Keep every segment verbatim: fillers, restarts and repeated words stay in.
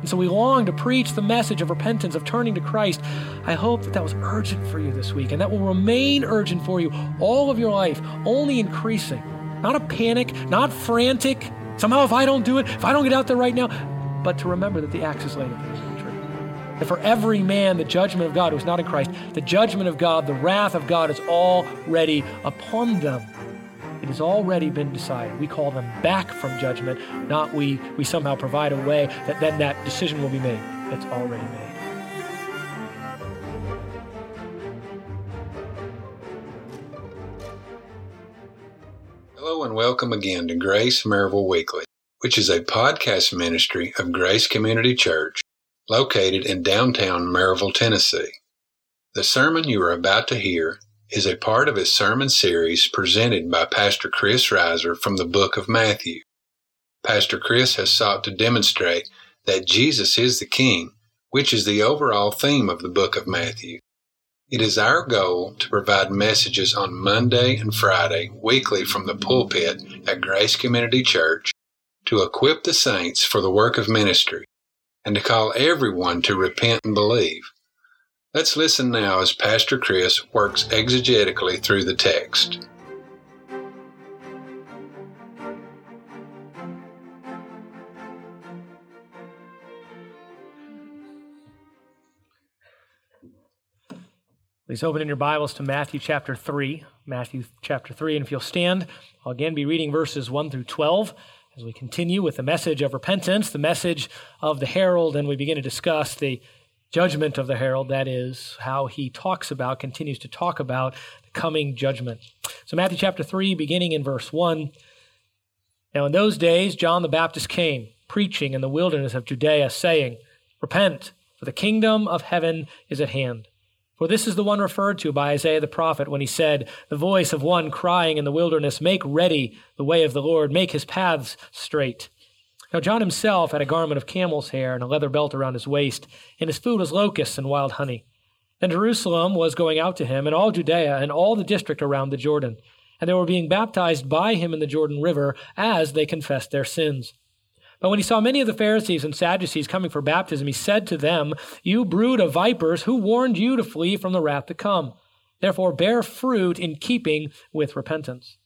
And so we long to preach the message of repentance, of turning to Christ. I hope that that was urgent for you this week, and that will remain urgent for you all of your life, only increasing. Not a panic, not frantic. Somehow if I don't do it, if I don't get out there right now, but to remember that the axe is laid upon the tree. And for every man, the judgment of God who is not in Christ, the judgment of God, the wrath of God is already upon them. It has already been decided. We call them back from judgment, not we we somehow provide a way that then that decision will be made. It's already made. Hello and welcome again to Grace Maryville Weekly, which is a podcast ministry of Grace Community Church located in downtown Maryville, Tennessee. The sermon you are about to hear is a part of his sermon series presented by Pastor Chris Riser from the Book of Matthew. Pastor Chris has sought to demonstrate that Jesus is the King, which is the overall theme of the Book of Matthew. It is our goal to provide messages on Monday and Friday weekly from the pulpit at Grace Community Church to equip the saints for the work of ministry and to call everyone to repent and believe. Let's listen now as Pastor Chris works exegetically through the text. Please open in your Bibles to Matthew chapter three. Matthew chapter three, and if you'll stand, I'll again be reading verses one through twelve as we continue with the message of repentance, the message of the herald, and we begin to discuss the judgment of the herald, that is, how he talks about, continues to talk about the coming judgment. So Matthew chapter three, beginning in verse one. Now in those days, John the Baptist came, preaching in the wilderness of Judea, saying, "Repent, for the kingdom of heaven is at hand." For this is the one referred to by Isaiah the prophet when he said, "The voice of one crying in the wilderness, make ready the way of the Lord, make his paths straight." Now John himself had a garment of camel's hair and a leather belt around his waist, and his food was locusts and wild honey. And Jerusalem was going out to him, and all Judea and all the district around the Jordan. And they were being baptized by him in the Jordan River as they confessed their sins. But when he saw many of the Pharisees and Sadducees coming for baptism, he said to them, "You brood of vipers, who warned you to flee from the wrath to come? Therefore bear fruit in keeping with repentance.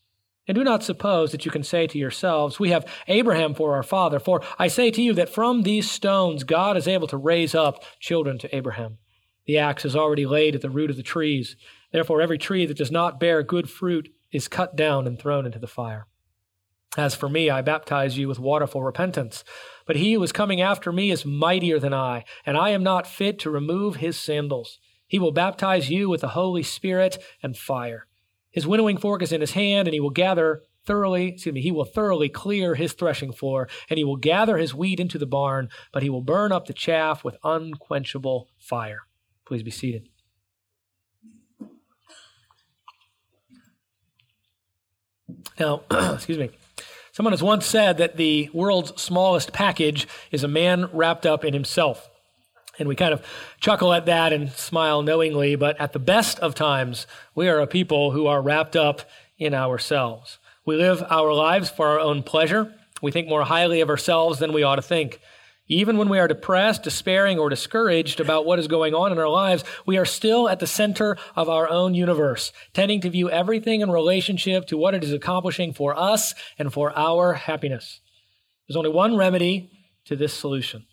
And do not suppose that you can say to yourselves, 'We have Abraham for our father.' For I say to you that from these stones God is able to raise up children to Abraham. The axe is already laid at the root of the trees. Therefore every tree that does not bear good fruit is cut down and thrown into the fire. As for me, I baptize you with water for repentance. But he who is coming after me is mightier than I, and I am not fit to remove his sandals. He will baptize you with the Holy Spirit and fire. His winnowing fork is in his hand, and he will gather thoroughly, excuse me, he will thoroughly clear his threshing floor, and he will gather his wheat into the barn, but he will burn up the chaff with unquenchable fire." Please be seated. Now, excuse me, someone has once said that the world's smallest package is a man wrapped up in himself. And we kind of chuckle at that and smile knowingly, but at the best of times, we are a people who are wrapped up in ourselves. We live our lives for our own pleasure. We think more highly of ourselves than we ought to think. Even when we are depressed, despairing, or discouraged about what is going on in our lives, we are still at the center of our own universe, tending to view everything in relationship to what it is accomplishing for us and for our happiness. There's only one remedy to this solution,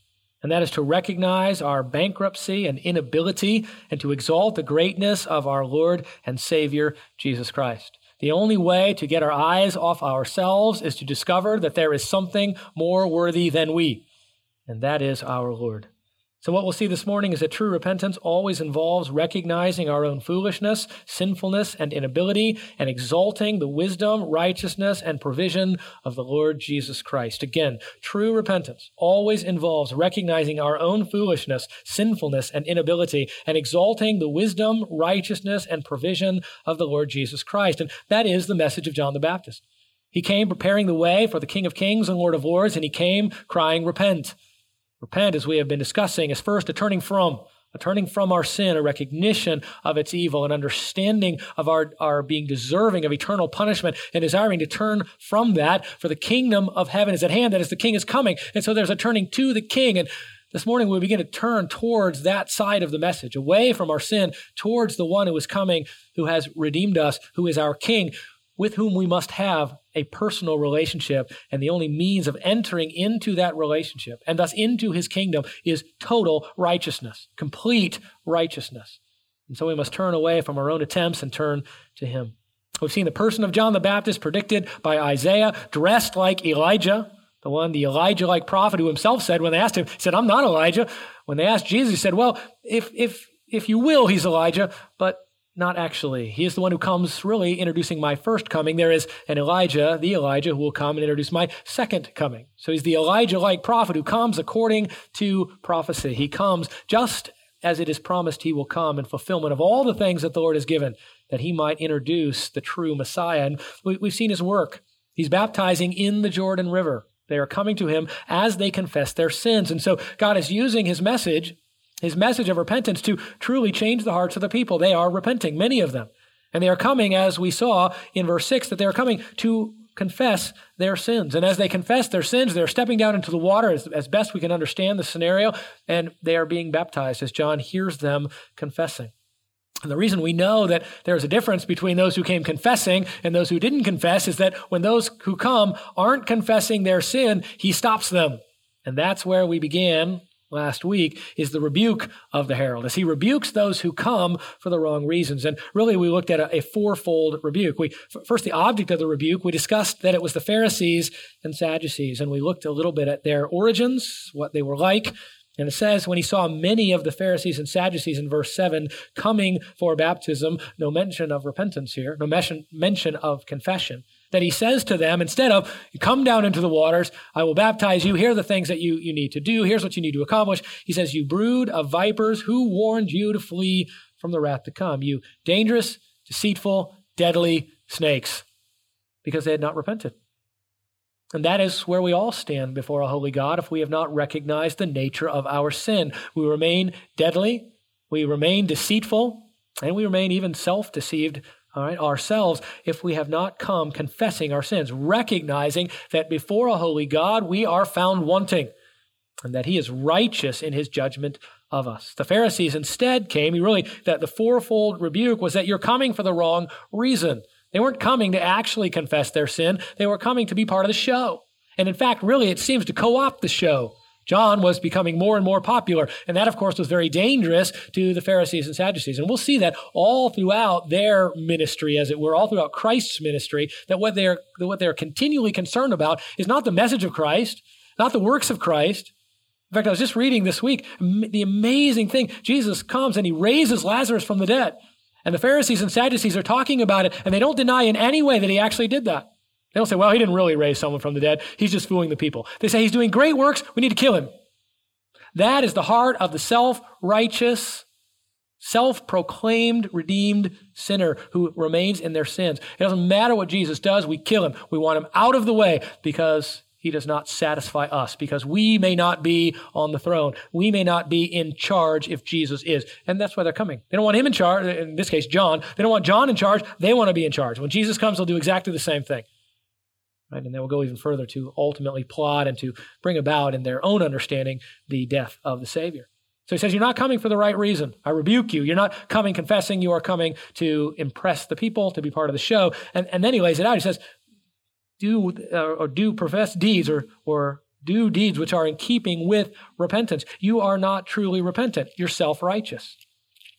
and that is to recognize our bankruptcy and inability and to exalt the greatness of our Lord and Savior, Jesus Christ. The only way to get our eyes off ourselves is to discover that there is something more worthy than we, and that is our Lord. So what we'll see this morning is that true repentance always involves recognizing our own foolishness, sinfulness, and inability, and exalting the wisdom, righteousness, and provision of the Lord Jesus Christ. Again, true repentance always involves recognizing our own foolishness, sinfulness, and inability, and exalting the wisdom, righteousness, and provision of the Lord Jesus Christ. And that is the message of John the Baptist. He came preparing the way for the King of Kings and Lord of Lords, and he came crying, "Repent." Repent, as we have been discussing, is first a turning from, a turning from our sin, a recognition of its evil, an understanding of our, our being deserving of eternal punishment and desiring to turn from that, for the kingdom of heaven is at hand, that is, the King is coming. And so there's a turning to the King, and This morning, we begin to turn towards that side of the message, away from our sin, towards the one who is coming, who has redeemed us, who is our King, with whom we must have a personal relationship. And the only means of entering into that relationship and thus into his kingdom is total righteousness, complete righteousness. And so we must turn away from our own attempts and turn to him. We've seen the person of John the Baptist predicted by Isaiah, dressed like Elijah, the one, the Elijah-like prophet who himself said, when they asked him, he said, "I'm not Elijah." When they asked Jesus, he said, well, if if if you will, he's Elijah, but not actually. He is the one who comes really introducing my first coming. There is an Elijah, the Elijah, who will come and introduce my second coming. So he's the Elijah-like prophet who comes according to prophecy. He comes just as it is promised he will come in fulfillment of all the things that the Lord has given, that he might introduce the true Messiah. And we, we've seen his work. He's baptizing in the Jordan River. They are coming to him as they confess their sins. And so God is using his message, his message of repentance, to truly change the hearts of the people. They are repenting, many of them. And they are coming, as we saw in verse six, that they are coming to confess their sins. And as they confess their sins, they're stepping down into the water as, as best we can understand the scenario, and they are being baptized as John hears them confessing. And the reason we know that there's a difference between those who came confessing and those who didn't confess is that when those who come aren't confessing their sin, he stops them. And that's where we began last week, is the rebuke of the herald, as he rebukes those who come for the wrong reasons. And really, we looked at a, a fourfold rebuke. We first, the object of the rebuke, we discussed that it was the Pharisees and Sadducees, and we looked a little bit at their origins, what they were like. And it says, when he saw many of the Pharisees and Sadducees in verse seven coming for baptism, no mention of repentance here, no mention, mention of confession, that he says to them, instead of, "Come down into the waters, I will baptize you, here are the things that you, you need to do, here's what you need to accomplish," he says, "You brood of vipers, who warned you to flee from the wrath to come? You dangerous, deceitful, deadly snakes," because they had not repented. And that is where we all stand before a holy God if we have not recognized the nature of our sin. We remain deadly, we remain deceitful, and we remain even self-deceived, all right, ourselves, if we have not come confessing our sins, recognizing that before a holy God we are found wanting, and that he is righteous in his judgment of us. The Pharisees instead came, he really, that the fourfold rebuke was that you're coming for the wrong reason. They weren't coming to actually confess their sin. They were coming to be part of the show. And in fact, really, it seems to co-opt the show. John was becoming more and more popular. And that, of course, was very dangerous to the Pharisees and Sadducees. And we'll see that all throughout their ministry, as it were, all throughout Christ's ministry, that what they're, what they're continually concerned about is not the message of Christ, not the works of Christ. In fact, I was just reading this week the amazing thing. Jesus comes and he raises Lazarus from the dead. And the Pharisees and Sadducees are talking about it, and they don't deny in any way that he actually did that. They don't say, well, he didn't really raise someone from the dead. He's just fooling the people. They say, he's doing great works. We need to kill him. That is the heart of the self-righteous, self-proclaimed, redeemed sinner who remains in their sins. It doesn't matter what Jesus does. We kill him. We want him out of the way because he does not satisfy us, because we may not be on the throne. We may not be in charge if Jesus is. And that's why they're coming. They don't want him in charge, in this case, John. They don't want John in charge. They want to be in charge. When Jesus comes, they'll do exactly the same thing. Right? And they will go even further to ultimately plot and to bring about, in their own understanding, the death of the Savior. So he says, you're not coming for the right reason. I rebuke you. You're not coming confessing. You are coming to impress the people, to be part of the show. And, and then he lays it out. He says, do uh, or do profess deeds or or do deeds which are in keeping with repentance. You are not truly repentant. You're self-righteous.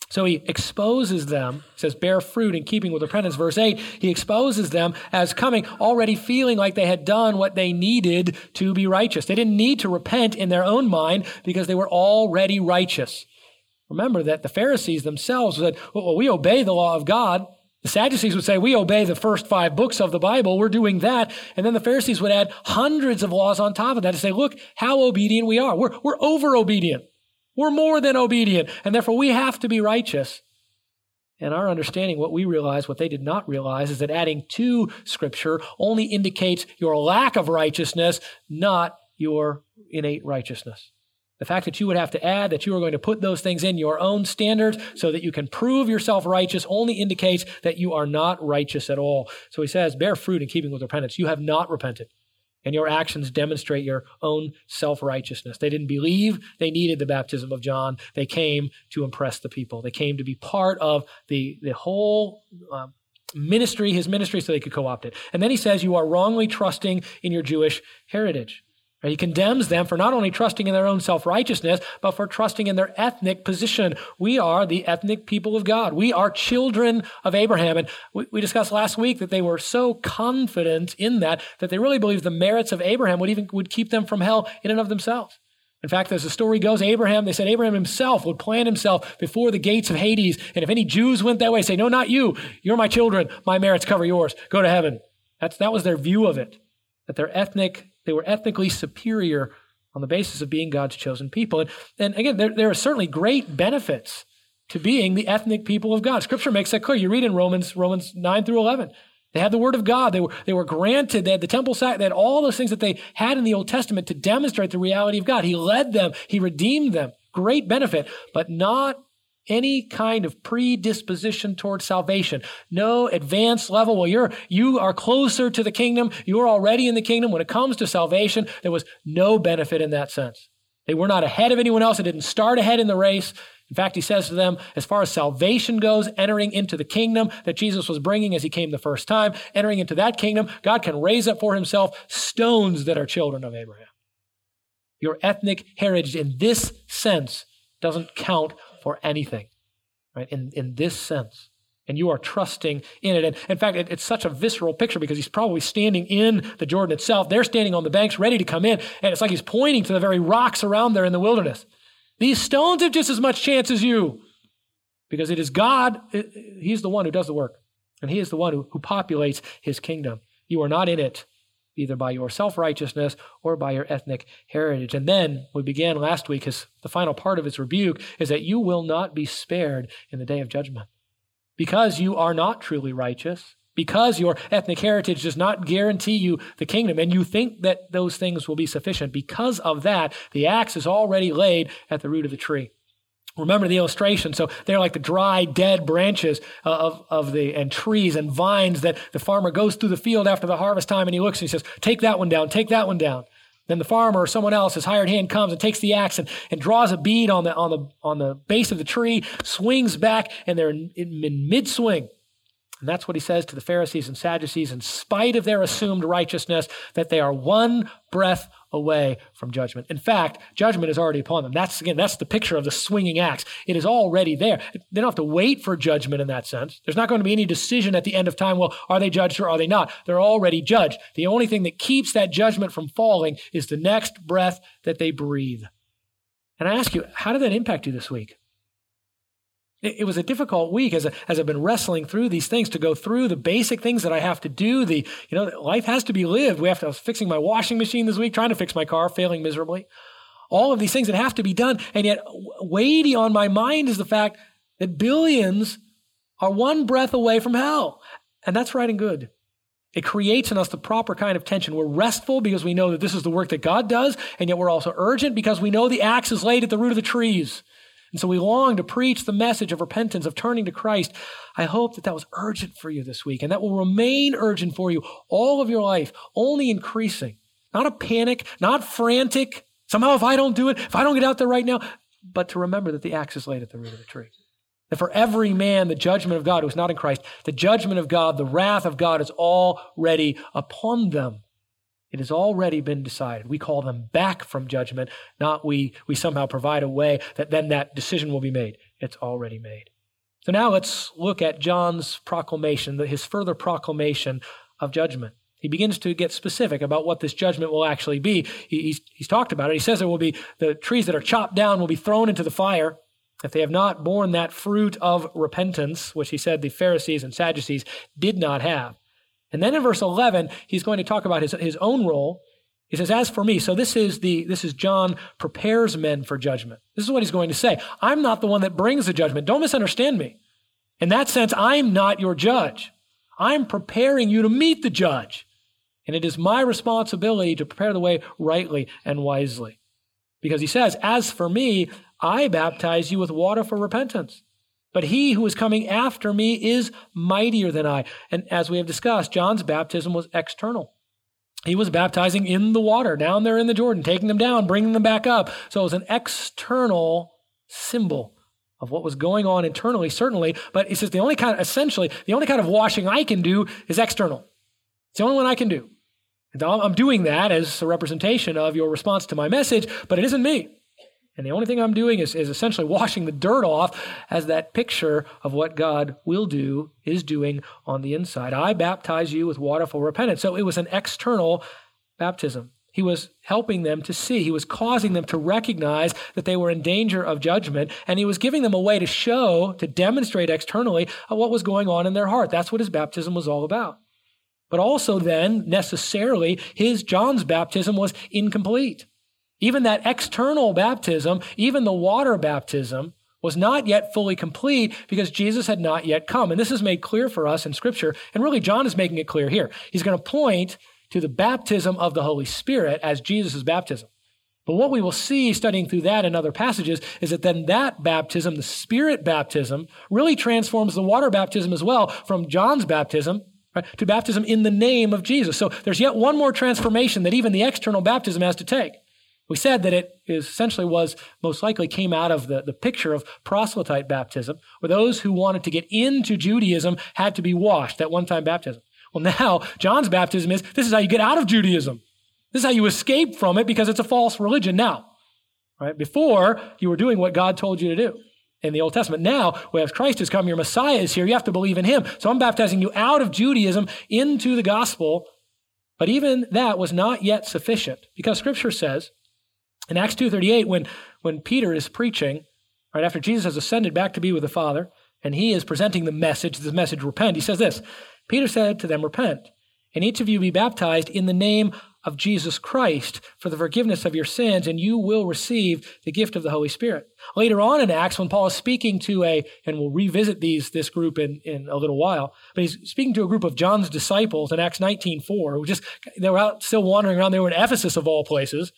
So he exposes them, says bear fruit in keeping with repentance. Verse eight, he exposes them as coming already feeling like they had done what they needed to be righteous. They didn't need to repent in their own mind because they were already righteous. Remember that the Pharisees themselves said, well, we obey the law of God. The Sadducees would say, we obey the first five books of the Bible. We're doing that. And then the Pharisees would add hundreds of laws on top of that to say, look how obedient we are. We're, we're over-obedient. We're more than obedient. And therefore, we have to be righteous. And our understanding, what we realize, what they did not realize, is that adding to Scripture only indicates your lack of righteousness, not your innate righteousness. The fact that you would have to add, that you are going to put those things in your own standards so that you can prove yourself righteous, only indicates that you are not righteous at all. So he says, bear fruit in keeping with repentance. You have not repented. and your actions demonstrate your own self-righteousness. They didn't believe they needed the baptism of John. They came to impress the people. They came to be part of the, the whole um, ministry, his ministry, so they could co-opt it. And then he says, you are wrongly trusting in your Jewish heritage. Right? He condemns them for not only trusting in their own self-righteousness, but for trusting in their ethnic position. We are the ethnic people of God. We are children of Abraham. And we, we discussed last week that they were so confident in that, that they really believed the merits of Abraham would even would keep them from hell in and of themselves. In fact, as the story goes, Abraham, they said Abraham himself would plant himself before the gates of Hades. And if any Jews went that way, say, no, not you. You're my children. My merits cover yours. Go to heaven. That's, that was their view of it, that their ethnic They were ethnically superior on the basis of being God's chosen people. And, and again, there, there are certainly great benefits to being the ethnic people of God. Scripture makes that clear. You read in Romans, Romans nine through eleven. They had the word of God. They were, they were granted. They had the temple site. They had all those things that they had in the Old Testament to demonstrate the reality of God. He led them. He redeemed them. Great benefit, but not any kind of predisposition towards salvation. No advanced level. Well, you're, you are closer to the kingdom. You're already in the kingdom. When it comes to salvation, there was no benefit in that sense. They were not ahead of anyone else. It didn't start ahead in the race. In fact, he says to them, as far as salvation goes, entering into the kingdom that Jesus was bringing as he came the first time, entering into that kingdom, God can raise up for himself stones that are children of Abraham. Your ethnic heritage in this sense doesn't count for anything, right? In in this sense. And you are trusting in it. And in fact, it, it's such a visceral picture because he's probably standing in the Jordan itself. They're standing on the banks ready to come in. And it's like he's pointing to the very rocks around there in the wilderness. These stones have just as much chance as you because it is God. It, he's the one who does the work. And he is the one who, who populates his kingdom. You are not in it either by your self-righteousness or by your ethnic heritage. And then we began last week, his, the final part of his rebuke is that you will not be spared in the day of judgment. Because you are not truly righteous, because your ethnic heritage does not guarantee you the kingdom, and you think that those things will be sufficient. Because of that, the axe is already laid at the root of the tree. Remember the illustration. So they're like the dry, dead branches of, of the, and trees and vines that the farmer goes through the field after the harvest time and he looks and he says, take that one down, take that one down. Then the farmer or someone else, his hired hand comes and takes the axe and, and draws a bead on the, on the, on the base of the tree, swings back, and they're in, in mid-swing. And that's what he says to the Pharisees and Sadducees, in spite of their assumed righteousness, that they are one breath away from judgment. In fact, judgment is already upon them. That's, again, that's the picture of the swinging axe. It is already there. They don't have to wait for judgment in that sense. There's not going to be any decision at the end of time, well, are they judged or are they not? They're already judged. The only thing that keeps that judgment from falling is the next breath that they breathe. And I ask you, how did that impact you this week? It was a difficult week as, a, as I've been wrestling through these things, to go through the basic things that I have to do. The, you know, life has to be lived. We have to, I was fixing my washing machine this week, trying to fix my car, failing miserably. All of these things that have to be done. And yet weighty on my mind is the fact that billions are one breath away from hell. And that's right and good. It creates in us the proper kind of tension. We're restful because we know that this is the work that God does. And yet we're also urgent because we know the axe is laid at the root of the trees. And so we long to preach the message of repentance, of turning to Christ. I hope that that was urgent for you this week, and that will remain urgent for you all of your life, only increasing. Not a panic, not frantic. Somehow if I don't do it, if I don't get out there right now, but to remember that the axe is laid at the root of the tree. That for every man, the judgment of God who is not in Christ, the judgment of God, the wrath of God is already upon them. It has already been decided. We call them back from judgment, not we we somehow provide a way that then that decision will be made. It's already made. So now let's look at John's proclamation, his further proclamation of judgment. He begins to get specific about what this judgment will actually be. He, he's, he's talked about it. He says there will be the trees that are chopped down will be thrown into the fire if they have not borne that fruit of repentance, which he said the Pharisees and Sadducees did not have. And then in verse eleven, he's going to talk about his, his own role. He says, as for me, so this is the this is John prepares men for judgment. This is what he's going to say. I'm not the one that brings the judgment. Don't misunderstand me. In that sense, I'm not your judge. I'm preparing you to meet the judge. And it is my responsibility to prepare the way rightly and wisely. Because he says, as for me, I baptize you with water for repentance. But he who is coming after me is mightier than I. And as we have discussed, John's baptism was external. He was baptizing in the water down there in the Jordan, taking them down, bringing them back up. So it was an external symbol of what was going on internally, certainly. But he says the only kind of, essentially, the only kind of washing I can do is external. It's the only one I can do. And I'm doing that as a representation of your response to my message, but it isn't me. And the only thing I'm doing is, is essentially washing the dirt off as that picture of what God will do, is doing on the inside. I baptize you with water for repentance. So it was an external baptism. He was helping them to see. He was causing them to recognize that they were in danger of judgment, and he was giving them a way to show, to demonstrate externally what was going on in their heart. That's what his baptism was all about. But also then, necessarily, his John's baptism was incomplete. Even that external baptism, even the water baptism, was not yet fully complete because Jesus had not yet come. And this is made clear for us in Scripture. And really, John is making it clear here. He's going to point to the baptism of the Holy Spirit as Jesus' baptism. But what we will see studying through that and other passages is that then that baptism, the Spirit baptism, really transforms the water baptism as well from John's baptism, right, to baptism in the name of Jesus. So there's yet one more transformation that even the external baptism has to take. We said that it is essentially was, most likely came out of the, the picture of proselyte baptism, where those who wanted to get into Judaism had to be washed, that one-time baptism. Well, now John's baptism is, this is how you get out of Judaism. This is how you escape from it because it's a false religion now. Right? Before, you were doing what God told you to do in the Old Testament. Now, as Christ has come, your Messiah is here, you have to believe in him. So I'm baptizing you out of Judaism into the gospel. But even that was not yet sufficient because Scripture says, in Acts two thirty-eight, when, when Peter is preaching, right after Jesus has ascended back to be with the Father, and he is presenting the message, this message, repent, he says this, Peter said to them, repent, and each of you be baptized in the name of Jesus Christ for the forgiveness of your sins, and you will receive the gift of the Holy Spirit. Later on in Acts, when Paul is speaking to a, and we'll revisit these this group in, in a little while, but he's speaking to a group of John's disciples in Acts nineteen four, who just, they were out still wandering around, they were in Ephesus of all places.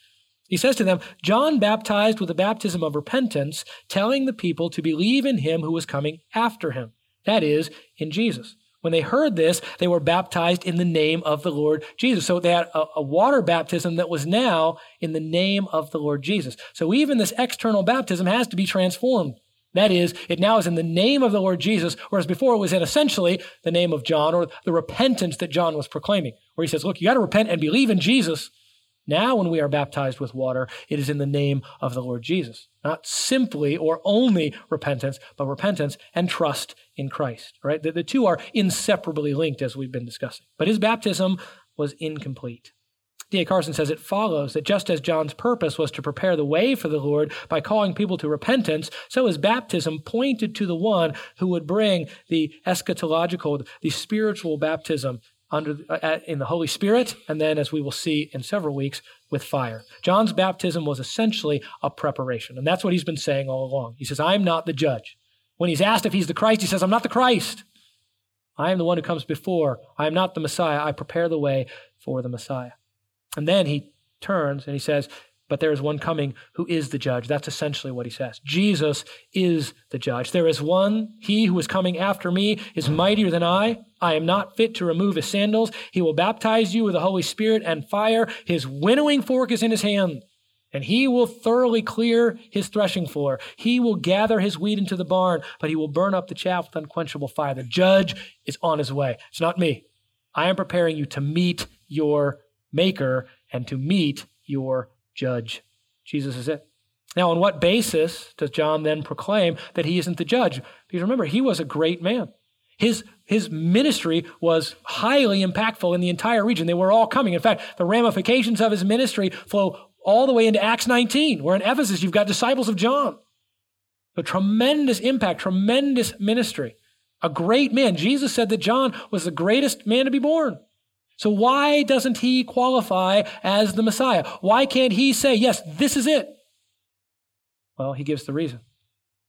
He says to them, John baptized with a baptism of repentance, telling the people to believe in him who was coming after him, that is, in Jesus. When they heard this, they were baptized in the name of the Lord Jesus. So they had a, a water baptism that was now in the name of the Lord Jesus. So even this external baptism has to be transformed. That is, it now is in the name of the Lord Jesus, whereas before it was in essentially the name of John or the repentance that John was proclaiming, where he says, look, you got to repent and believe in Jesus. Now, when we are baptized with water, it is in the name of the Lord Jesus. Not simply or only repentance, but repentance and trust in Christ, right? The, the two are inseparably linked, as we've been discussing. But his baptism was incomplete. D A Carson says, it follows that just as John's purpose was to prepare the way for the Lord by calling people to repentance, so his baptism pointed to the one who would bring the eschatological, the spiritual baptism Under, uh, in the Holy Spirit, and then, as we will see in several weeks, with fire. John's baptism was essentially a preparation, and that's what he's been saying all along. He says, I'm not the judge. When he's asked if he's the Christ, he says, I'm not the Christ. I am the one who comes before. I am not the Messiah. I prepare the way for the Messiah. And then he turns and he says, but there is one coming who is the judge. That's essentially what he says. Jesus is the judge. There is one, he who is coming after me is mightier than I. I am not fit to remove his sandals. He will baptize you with the Holy Spirit and fire. His winnowing fork is in his hand, and he will thoroughly clear his threshing floor. He will gather his wheat into the barn, but he will burn up the chaff with unquenchable fire. The judge is on his way. It's not me. I am preparing you to meet your maker and to meet your judge. Jesus is it. Now, on what basis does John then proclaim that he isn't the judge? Because remember, he was a great man. His, his ministry was highly impactful in the entire region. They were all coming. In fact, the ramifications of his ministry flow all the way into Acts nineteen, where in Ephesus you've got disciples of John. A tremendous impact, tremendous ministry. A great man. Jesus said that John was the greatest man to be born. So why doesn't he qualify as the Messiah? Why can't he say, yes, this is it? Well, he gives the reason.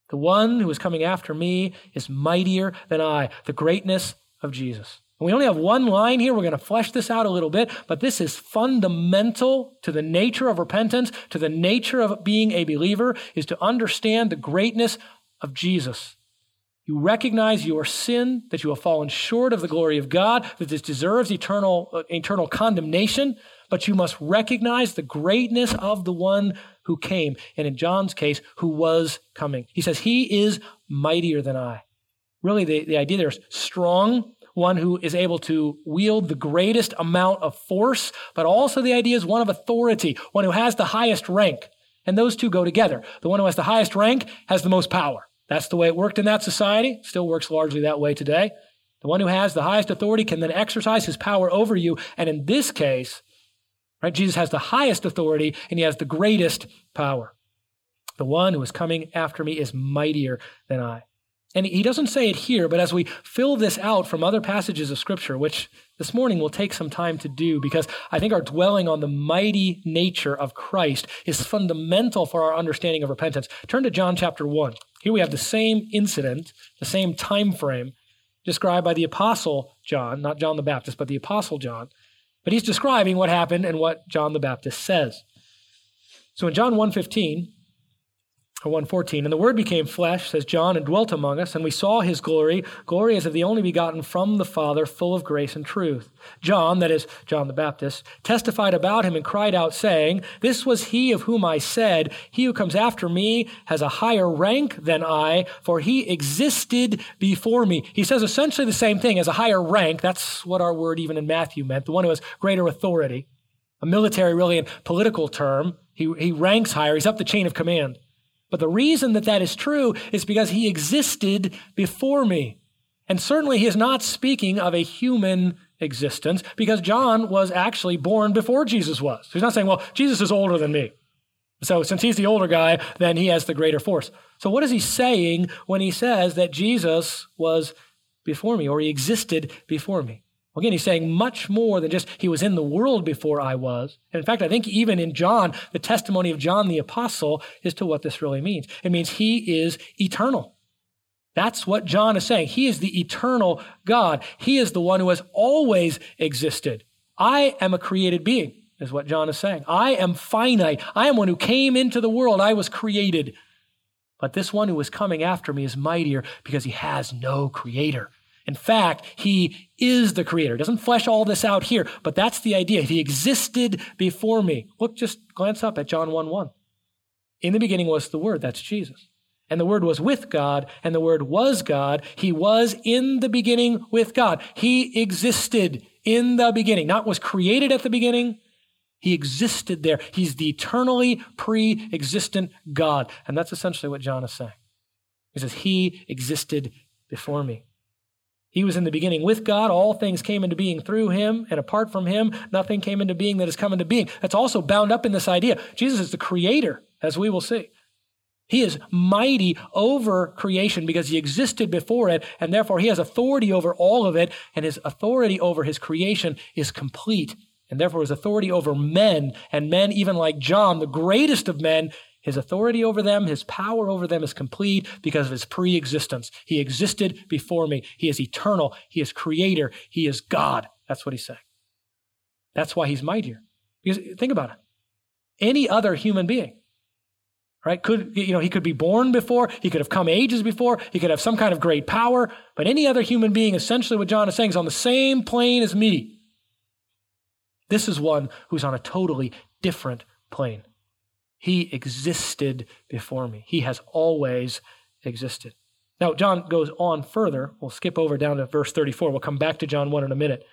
The one who is coming after me is mightier than I, the greatness of Jesus. And we only have one line here. We're going to flesh this out a little bit, but this is fundamental to the nature of repentance, to the nature of being a believer, is to understand the greatness of Jesus. You recognize your sin, that you have fallen short of the glory of God, that this deserves eternal, uh, eternal condemnation, but you must recognize the greatness of the one who came, and in John's case, who was coming. He says, he is mightier than I. Really, the, the idea there is strong, one who is able to wield the greatest amount of force, but also the idea is one of authority, one who has the highest rank. And those two go together. The one who has the highest rank has the most power. That's the way it worked in that society, still works largely that way today. The one who has the highest authority can then exercise his power over you. And in this case, right, Jesus has the highest authority and he has the greatest power. The one who is coming after me is mightier than I. And he doesn't say it here, but as we fill this out from other passages of Scripture, which this morning will take some time to do, because I think our dwelling on the mighty nature of Christ is fundamental for our understanding of repentance. Turn to John chapter one. Here we have the same incident, the same time frame described by the Apostle John, not John the Baptist, but the Apostle John. But he's describing what happened and what John the Baptist says. So in John one fifteen, one fourteen, and the Word became flesh, says John, and dwelt among us, and we saw his glory, glory as of the only begotten from the Father, full of grace and truth. John, that is John the Baptist, testified about him and cried out, saying, this was he of whom I said, he who comes after me has a higher rank than I, for he existed before me. He says essentially the same thing as a higher rank. That's what our word even in Matthew meant, the one who has greater authority, a military really and political term. He, he ranks higher. He's up the chain of command. But the reason that that is true is because he existed before me. And certainly he is not speaking of a human existence, because John was actually born before Jesus was. So he's not saying, well, Jesus is older than me, so since he's the older guy, then he has the greater force. So what is he saying when he says that Jesus was before me, or he existed before me? Again, he's saying much more than just he was in the world before I was. And in fact, I think even in John, the testimony of John the Apostle is to what this really means. It means he is eternal. That's what John is saying. He is the eternal God. He is the one who has always existed. I am a created being, is what John is saying. I am finite. I am one who came into the world. I was created. But this one who is coming after me is mightier because he has no creator. In fact, he is the creator. It doesn't flesh all this out here, but that's the idea. He existed before me. Look, just glance up at John one one. In the beginning was the Word, that's Jesus. And the Word was with God, and the Word was God. He was in the beginning with God. He existed in the beginning, not was created at the beginning. He existed there. He's the eternally pre-existent God. And that's essentially what John is saying. He says, he existed before me. He was in the beginning with God. All things came into being through him, and apart from him, nothing came into being that has come into being. That's also bound up in this idea. Jesus is the creator, as we will see. He is mighty over creation because he existed before it, and therefore he has authority over all of it, and his authority over his creation is complete, and therefore his authority over men, and men even like John, the greatest of men, his authority over them, his power over them is complete because of his pre-existence. He existed before me. He is eternal. He is creator. He is God. That's what he's saying. That's why he's mightier. Because think about it. Any other human being, right? Could, you know, he could be born before. He could have come ages before. He could have some kind of great power. But any other human being, essentially what John is saying, is on the same plane as me. This is one who's on a totally different plane. He existed before me. He has always existed. Now, John goes on further. We'll skip over down to verse thirty-four. We'll come back to John one in a minute.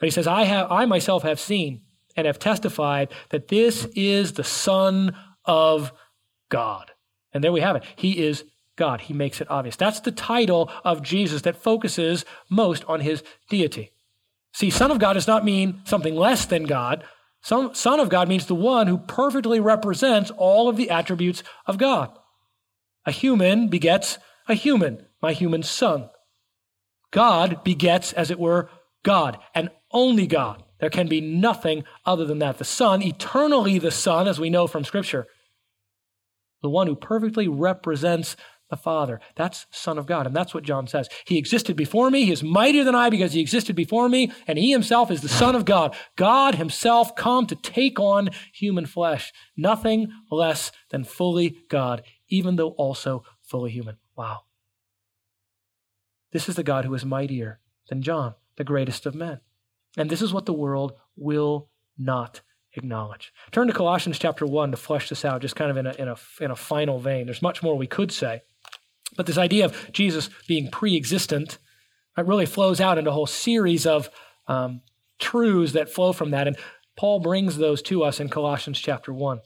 But he says, I have, I myself have seen and have testified that this is the Son of God. And there we have it. He is God. He makes it obvious. That's the title of Jesus that focuses most on his deity. See, Son of God does not mean something less than God. Son, Son of God means the one who perfectly represents all of the attributes of God. A human begets a human, my human son. God begets, as it were, God, and only God. There can be nothing other than that. The Son, eternally the Son, as we know from Scripture, the one who perfectly represents the Father. That's Son of God, and that's what John says. He existed before me. He is mightier than I because he existed before me, and he himself is the Son of God. God himself come to take on human flesh. Nothing less than fully God, even though also fully human. Wow. This is the God who is mightier than John, the greatest of men. And this is what the world will not acknowledge. Turn to Colossians chapter one to flesh this out, just kind of in a, in a, in a final vein. There's much more we could say, but this idea of Jesus being pre-existent, it really flows out into a whole series of um, truths that flow from that. And Paul brings those to us in Colossians chapter one.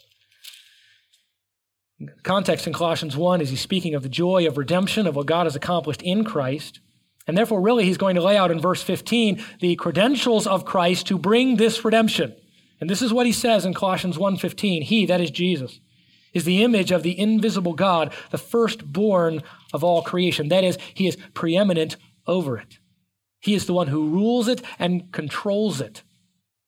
Context in Colossians one is he's speaking of the joy of redemption, of what God has accomplished in Christ. And therefore, really, he's going to lay out in verse fifteen the credentials of Christ to bring this redemption. And this is what he says in Colossians one fifteen. He, that is Jesus, is the image of the invisible God, the firstborn of all creation. That is, he is preeminent over it. He is the one who rules it and controls it.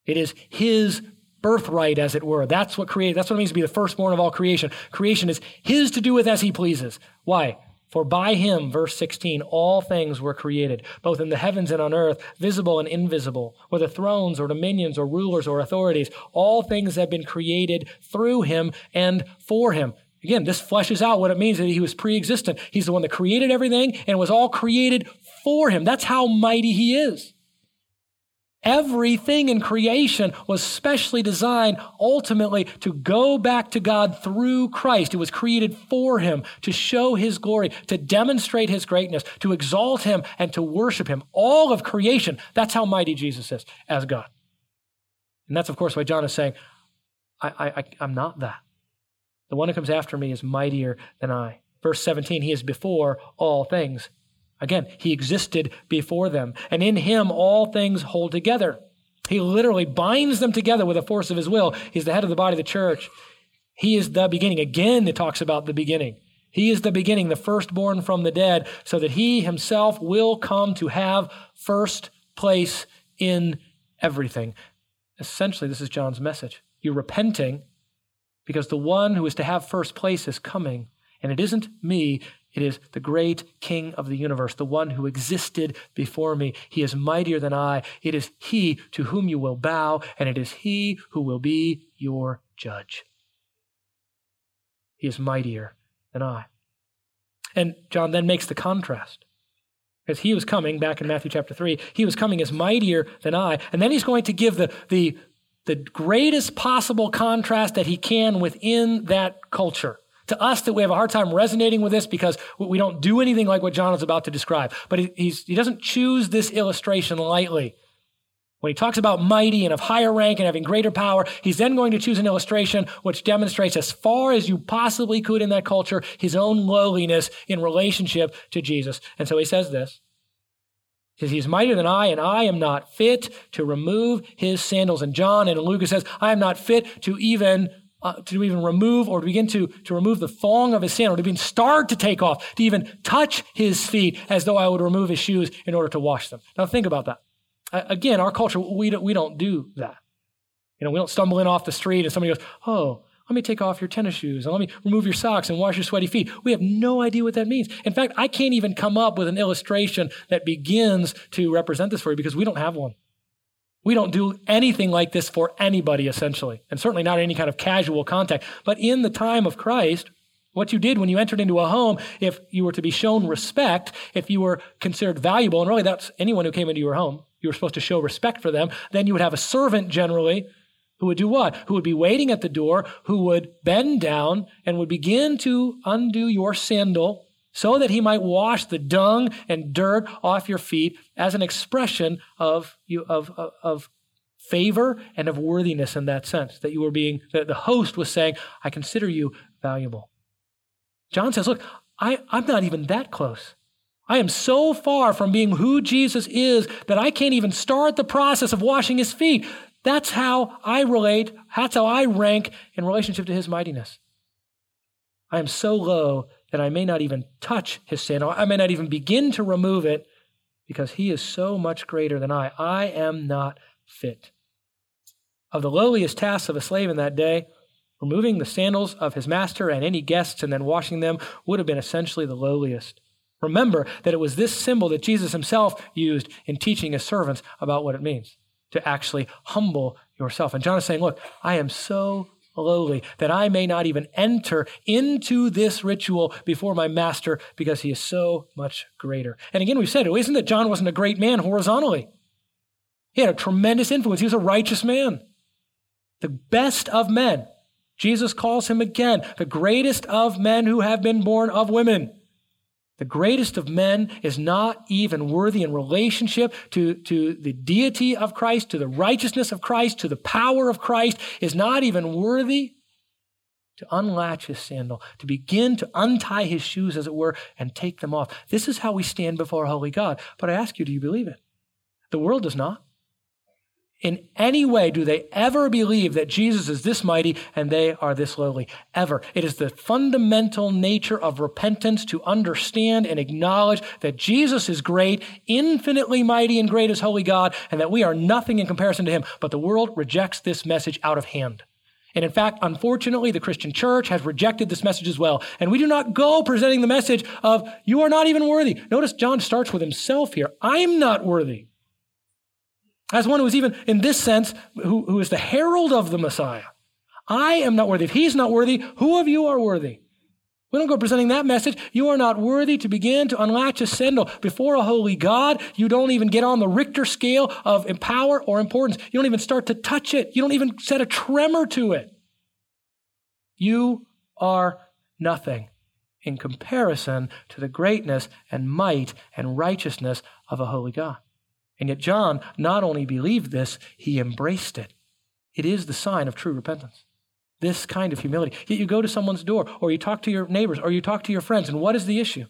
It is his birthright, as it were. That's what created, that's what it means to be the firstborn of all creation. Creation is his to do with as he pleases. Why? For by him, verse sixteen, all things were created, both in the heavens and on earth, visible and invisible, whether thrones or dominions or rulers or authorities. All things have been created through him and for him. Again, this fleshes out what it means that he was pre-existent. He's the one that created everything and was all created for him. That's how mighty he is. Everything in creation was specially designed ultimately to go back to God through Christ. It was created for him to show his glory, to demonstrate his greatness, to exalt him and to worship him. All of creation, that's how mighty Jesus is as God. And that's, of course, why John is saying, I, I, I, I'm not that. The one who comes after me is mightier than I. Verse seventeen, he is before all things. Again, he existed before them, and in him all things hold together. He literally binds them together with the force of his will. He's the head of the body of the church. He is the beginning. Again, it talks about the beginning. He is the beginning, the firstborn from the dead, so that he himself will come to have first place in everything. Essentially, this is John's message. You're repenting because the one who is to have first place is coming, and it isn't me. It is the great King of the universe, the one who existed before me. He is mightier than I. It is he to whom you will bow, and it is he who will be your judge. He is mightier than I. And John then makes the contrast. Because he was coming, back in Matthew chapter three, he was coming as mightier than I. And then he's going to give the, the, the greatest possible contrast that he can within that culture. To us, that we have a hard time resonating with this because we don't do anything like what John is about to describe. But he, he's, he doesn't choose this illustration lightly. When he talks about mighty and of higher rank and having greater power, he's then going to choose an illustration which demonstrates as far as you possibly could in that culture, his own lowliness in relationship to Jesus. And so he says this. He says, he's mightier than I, and I am not fit to remove his sandals. And John and Lucas says, I am not fit to even... Uh, to even remove or to begin to, to remove the thong of his sandal, to be starred to take off, to even touch his feet as though I would remove his shoes in order to wash them. Now think about that. Uh, again, our culture, we don't, we don't do that. You know, we don't stumble in off the street and somebody goes, oh, let me take off your tennis shoes and let me remove your socks and wash your sweaty feet. We have no idea what that means. In fact, I can't even come up with an illustration that begins to represent this for you because we don't have one. We don't do anything like this for anybody, essentially, and certainly not any kind of casual contact. But in the time of Christ, what you did when you entered into a home, if you were to be shown respect, if you were considered valuable, and really that's anyone who came into your home, you were supposed to show respect for them, then you would have a servant generally who would do what? Who would be waiting at the door, who would bend down and would begin to undo your sandal so that he might wash the dung and dirt off your feet as an expression of you of, of, of favor and of worthiness in that sense, that you were being, that the host was saying, I consider you valuable. John says, look, I, I'm not even that close. I am so far from being who Jesus is that I can't even start the process of washing his feet. That's how I relate, that's how I rank in relationship to his mightiness. I am so low that I may not even touch his sandal. I may not even begin to remove it because he is so much greater than I. I am not fit. Of the lowliest tasks of a slave in that day, removing the sandals of his master and any guests and then washing them would have been essentially the lowliest. Remember that it was this symbol that Jesus himself used in teaching his servants about what it means to actually humble yourself. And John is saying, look, I am so lowly, that I may not even enter into this ritual before my master because he is so much greater. And again, we've said it isn't that John wasn't a great man horizontally. He had a tremendous influence. He was a righteous man. the best of men. Jesus calls him again, the greatest of men who have been born of women. The greatest of men is not even worthy in relationship to, to the deity of Christ, to the righteousness of Christ, to the power of Christ, is not even worthy to unlatch his sandal, to begin to untie his shoes, as it were, and take them off. This is how we stand before holy God. But I ask you, do you believe it? The world does not. In any way do they ever believe that Jesus is this mighty and they are this lowly, ever. It is the fundamental nature of repentance to understand and acknowledge that Jesus is great, infinitely mighty and great as holy God, and that we are nothing in comparison to him. But the world rejects this message out of hand. And in fact, unfortunately, the Christian church has rejected this message as well. And we do not go presenting the message of, you are not even worthy. Notice John starts with himself here. I'm not worthy. As one who is even, in this sense, who, who is the herald of the Messiah. I am not worthy. If he's not worthy, who of you are worthy? We don't go presenting that message. You are not worthy to begin to unlatch a sandal. Before a holy God, you don't even get on the Richter scale of power or importance. You don't even start to touch it. You don't even set a tremor to it. You are nothing in comparison to the greatness and might and righteousness of a holy God. And yet John not only believed this, he embraced it. It is the sign of true repentance, this kind of humility. Yet you go to someone's door, or you talk to your neighbors, or you talk to your friends, and what is the issue?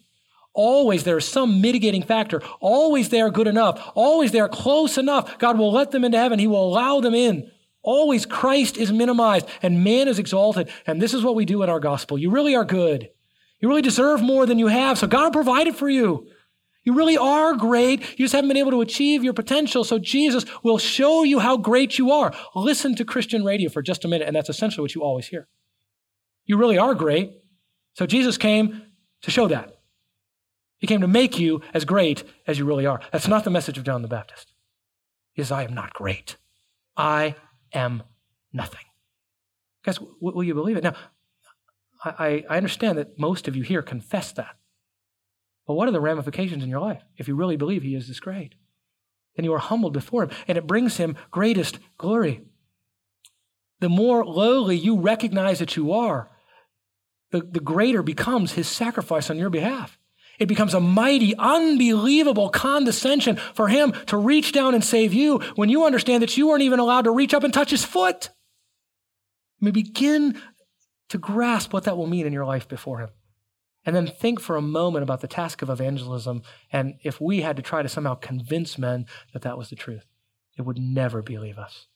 Always there is some mitigating factor. Always they are good enough. Always they are close enough. God will let them into heaven. He will allow them in. Always Christ is minimized, and man is exalted. And this is what we do in our gospel. You really are good. You really deserve more than you have, so God will provide it for you. You really are great. You just haven't been able to achieve your potential. So Jesus will show you how great you are. Listen to Christian radio for just a minute, and that's essentially what you always hear. You really are great. So Jesus came to show that. He came to make you as great as you really are. That's not the message of John the Baptist. He says, I am not great. I am nothing. Guys, will you believe it? Now, I, I understand that most of you here confess that. But what are the ramifications in your life if you really believe he is this great? Then you are humbled before him, and it brings him greatest glory. The more lowly you recognize that you are, the, the greater becomes his sacrifice on your behalf. It becomes a mighty, unbelievable condescension for him to reach down and save you when you understand that you weren't even allowed to reach up and touch his foot. You may begin to grasp what that will mean in your life before him. And then think for a moment about the task of evangelism, and if we had to try to somehow convince men that that was the truth, they would never believe us,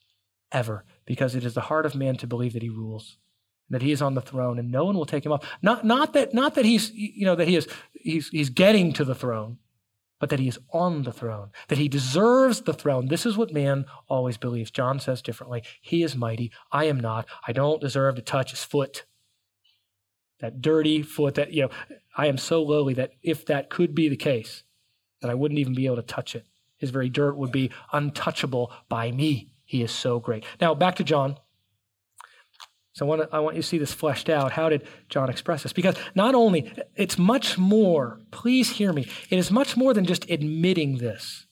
ever, because it is the heart of man to believe that he rules, that he is on the throne, and no one will take him off. Not, not that, not that he's, you know, that he is, he's, he's getting to the throne, but that he is on the throne, that he deserves the throne. This is what man always believes. John says differently. He is mighty. I am not. I don't deserve to touch his foot. That dirty foot that, you know, I am so lowly that if that could be the case, that I wouldn't even be able to touch it. His very dirt would be untouchable by me. He is so great. Now, back to John. So I want, to, I want you to see this fleshed out. How did John express this? Because not only, it's much more, please hear me, it is much more than just admitting this.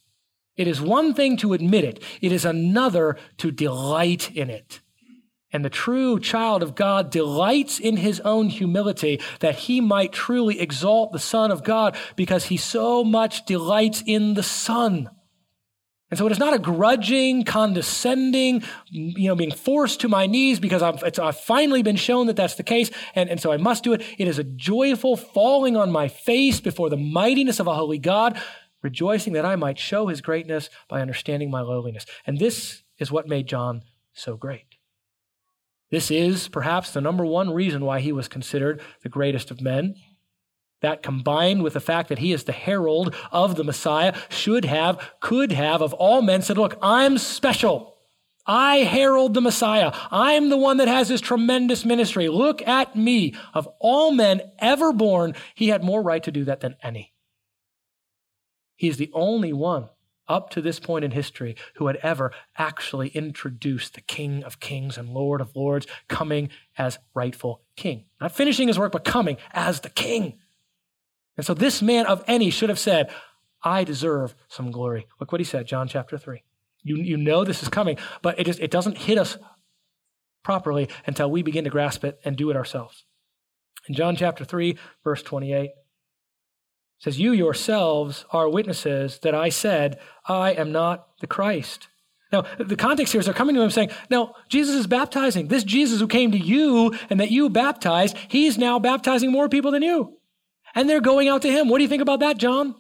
It is one thing to admit it. It is another to delight in it. And the true child of God delights in his own humility that he might truly exalt the Son of God because he so much delights in the Son. And so it is not a grudging, condescending, you know, being forced to my knees because I've, it's, I've finally been shown that that's the case, and, and so I must do it. It is a joyful falling on my face before the mightiness of a holy God, rejoicing that I might show his greatness by understanding my lowliness. And this is what made John so great. This is perhaps the number one reason why he was considered the greatest of men. That, combined with the fact that he is the herald of the Messiah, should have, could have, of all men said, look, I'm special. I herald the Messiah. I'm the one that has this tremendous ministry. Look at me. Of all men ever born, he had more right to do that than any. He's the only one up to this point in history who had ever actually introduced the King of Kings and Lord of Lords coming as rightful king. Not finishing his work, but coming as the king. And so this man of any should have said, I deserve some glory. Look what he said, John chapter three. You, you know this is coming, but it just it doesn't hit us properly until we begin to grasp it and do it ourselves. In John chapter three, verse twenty-eight, it says, "You yourselves are witnesses that I said, I am not the Christ." Now, the context here is they're coming to him saying, no, Jesus is baptizing. This Jesus who came to you and that you baptized, he's now baptizing more people than you. And they're going out to him. What do you think about that, John?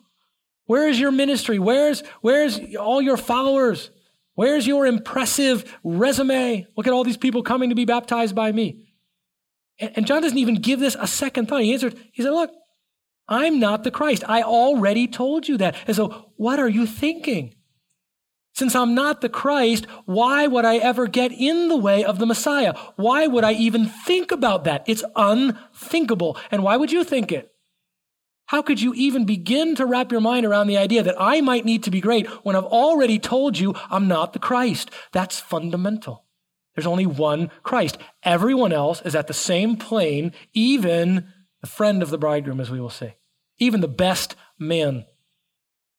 Where is your ministry? Where's, where's all your followers? Where's your impressive resume? Look at all these people coming to be baptized by me. And, and John doesn't even give this a second thought. He answered, he said, look, I'm not the Christ. I already told you that. And so what are you thinking? Since I'm not the Christ, why would I ever get in the way of the Messiah? Why would I even think about that? It's unthinkable. And why would you think it? How could you even begin to wrap your mind around the idea that I might need to be great when I've already told you I'm not the Christ? That's fundamental. There's only one Christ. Everyone else is at the same plane, even the friend of the bridegroom, as we will see. Even the best man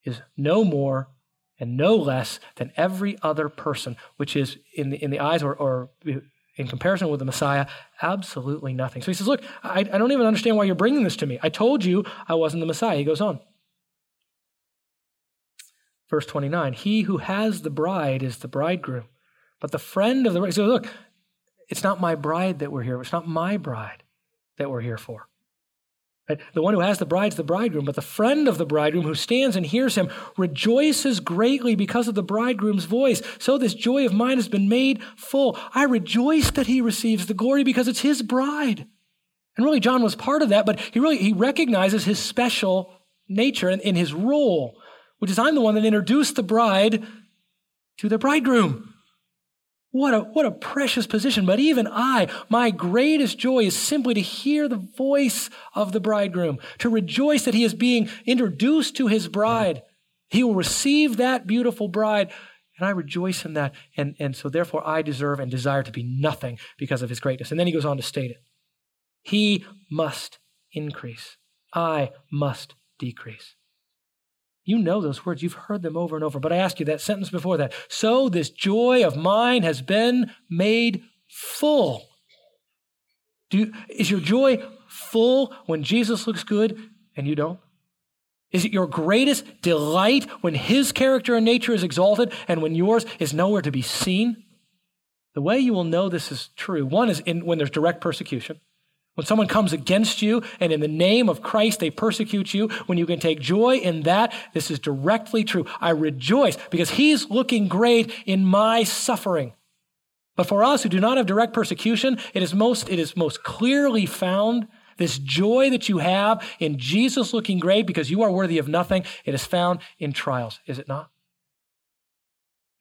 is no more and no less than every other person, which is in the, in the eyes or, or in comparison with the Messiah, absolutely nothing. So he says, look, I, I don't even understand why you're bringing this to me. I told you I wasn't the Messiah. He goes on. Verse twenty-nine, he who has the bride is the bridegroom, but the friend of the bride, so look, it's not my bride that we're here. It's not my bride that we're here for. Right? The one who has the bride is the bridegroom, but the friend of the bridegroom who stands and hears him rejoices greatly because of the bridegroom's voice. So this joy of mine has been made full. I rejoice that he receives the glory because it's his bride. And really, John was part of that, but he really, he recognizes his special nature in, in his role, which is I'm the one that introduced the bride to the bridegroom. What a, what a precious position. But even I, my greatest joy is simply to hear the voice of the bridegroom, to rejoice that he is being introduced to his bride. He will receive that beautiful bride, and I rejoice in that. And, and so therefore I deserve and desire to be nothing because of his greatness. And then he goes on to state it. He must increase. I must decrease. You know those words. You've heard them over and over. But I ask you that sentence before that. So this joy of mine has been made full. Do you, is your joy full when Jesus looks good and you don't? Is it your greatest delight when his character and nature is exalted and when yours is nowhere to be seen? The way you will know this is true, one is in, when there's direct persecution. When someone comes against you and in the name of Christ, they persecute you, when you can take joy in that, this is directly true. I rejoice because he's looking great in my suffering. But for us who do not have direct persecution, it is most, it is most clearly found, this joy that you have in Jesus looking great because you are worthy of nothing. It is found in trials, is it not?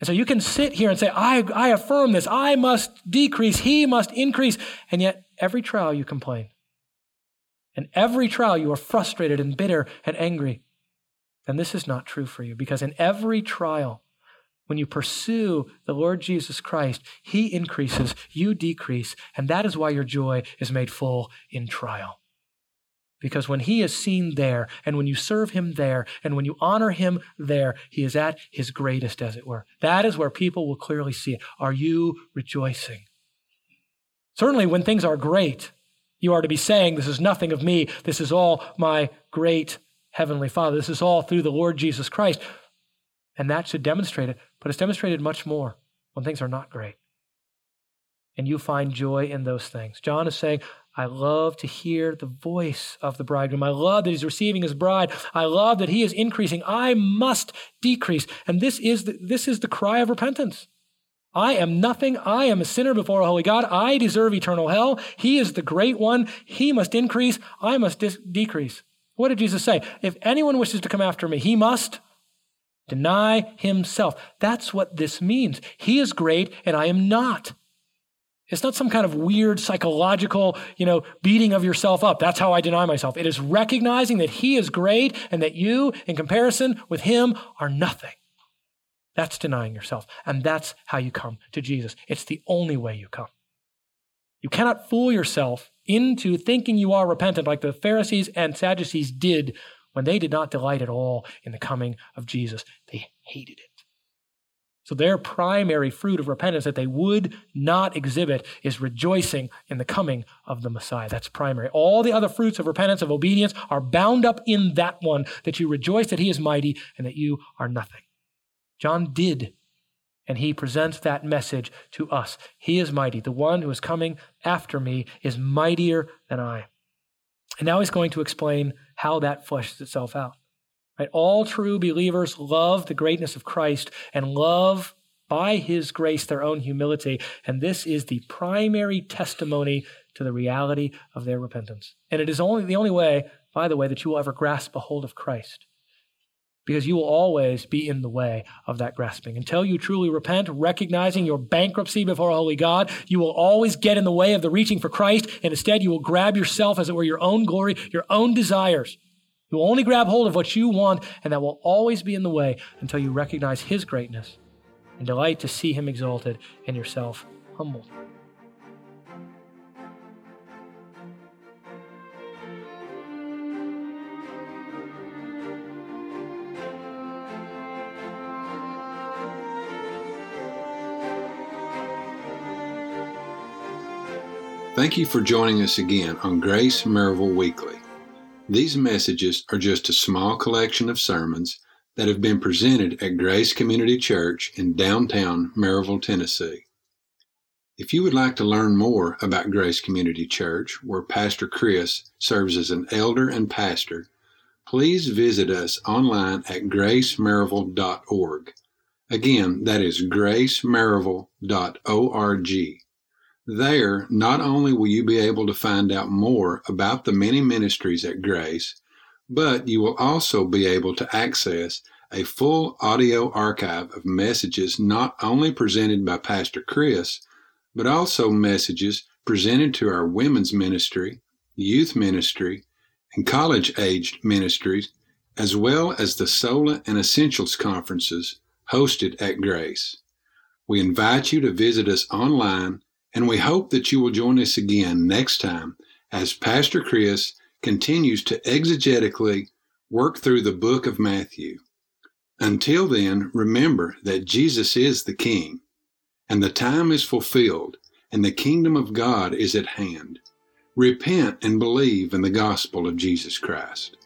And so you can sit here and say, I, I affirm this. I must decrease. He must increase. And yet, every trial you complain, and every trial you are frustrated and bitter and angry, then this is not true for you, because in every trial, when you pursue the Lord Jesus Christ, he increases, you decrease, and that is why your joy is made full in trial. Because when he is seen there, and when you serve him there, and when you honor him there, he is at his greatest, as it were. That is where people will clearly see it. Are you rejoicing? Certainly when things are great, you are to be saying, this is nothing of me. This is all my great heavenly Father. This is all through the Lord Jesus Christ. And that should demonstrate it, but it's demonstrated much more when things are not great. And you find joy in those things. John is saying, I love to hear the voice of the bridegroom. I love that he's receiving his bride. I love that he is increasing. I must decrease. And this is the, this is the cry of repentance. I am nothing. I am a sinner before a holy God. I deserve eternal hell. He is the great one. He must increase. I must dis- decrease. What did Jesus say? If anyone wishes to come after me, he must deny himself. That's what this means. He is great and I am not. It's not some kind of weird psychological, you know, beating of yourself up. That's how I deny myself. It is recognizing that he is great and that you, in comparison with him, are nothing. That's denying yourself. And that's how you come to Jesus. It's the only way you come. You cannot fool yourself into thinking you are repentant like the Pharisees and Sadducees did when they did not delight at all in the coming of Jesus. They hated it. So their primary fruit of repentance that they would not exhibit is rejoicing in the coming of the Messiah. That's primary. All the other fruits of repentance, of obedience, are bound up in that one, that you rejoice that he is mighty and that you are nothing. John did, and he presents that message to us. He is mighty. The one who is coming after me is mightier than I. And now he's going to explain how that fleshes itself out. Right? All true believers love the greatness of Christ and love by his grace their own humility. And this is the primary testimony to the reality of their repentance. And it is only the only way, by the way, that you will ever grasp a hold of Christ, because you will always be in the way of that grasping. Until you truly repent, recognizing your bankruptcy before a holy God, you will always get in the way of the reaching for Christ, and instead you will grab yourself, as it were, your own glory, your own desires. You will only grab hold of what you want, and that will always be in the way until you recognize his greatness and delight to see him exalted and yourself humbled. Thank you for joining us again on Grace Maryville Weekly. These messages are just a small collection of sermons that have been presented at Grace Community Church in downtown Maryville, Tennessee. If you would like to learn more about Grace Community Church, where Pastor Chris serves as an elder and pastor, please visit us online at grace maryville dot org. Again, that is grace maryville dot org. There, not only will you be able to find out more about the many ministries at Grace, but you will also be able to access a full audio archive of messages not only presented by Pastor Chris, but also messages presented to our women's ministry, youth ministry, and college-aged ministries, as well as the Sola and Essentials conferences hosted at Grace. We invite you to visit us online, and we hope that you will join us again next time as Pastor Chris continues to exegetically work through the book of Matthew. Until then, remember that Jesus is the King, and the time is fulfilled, and the kingdom of God is at hand. Repent and believe in the gospel of Jesus Christ.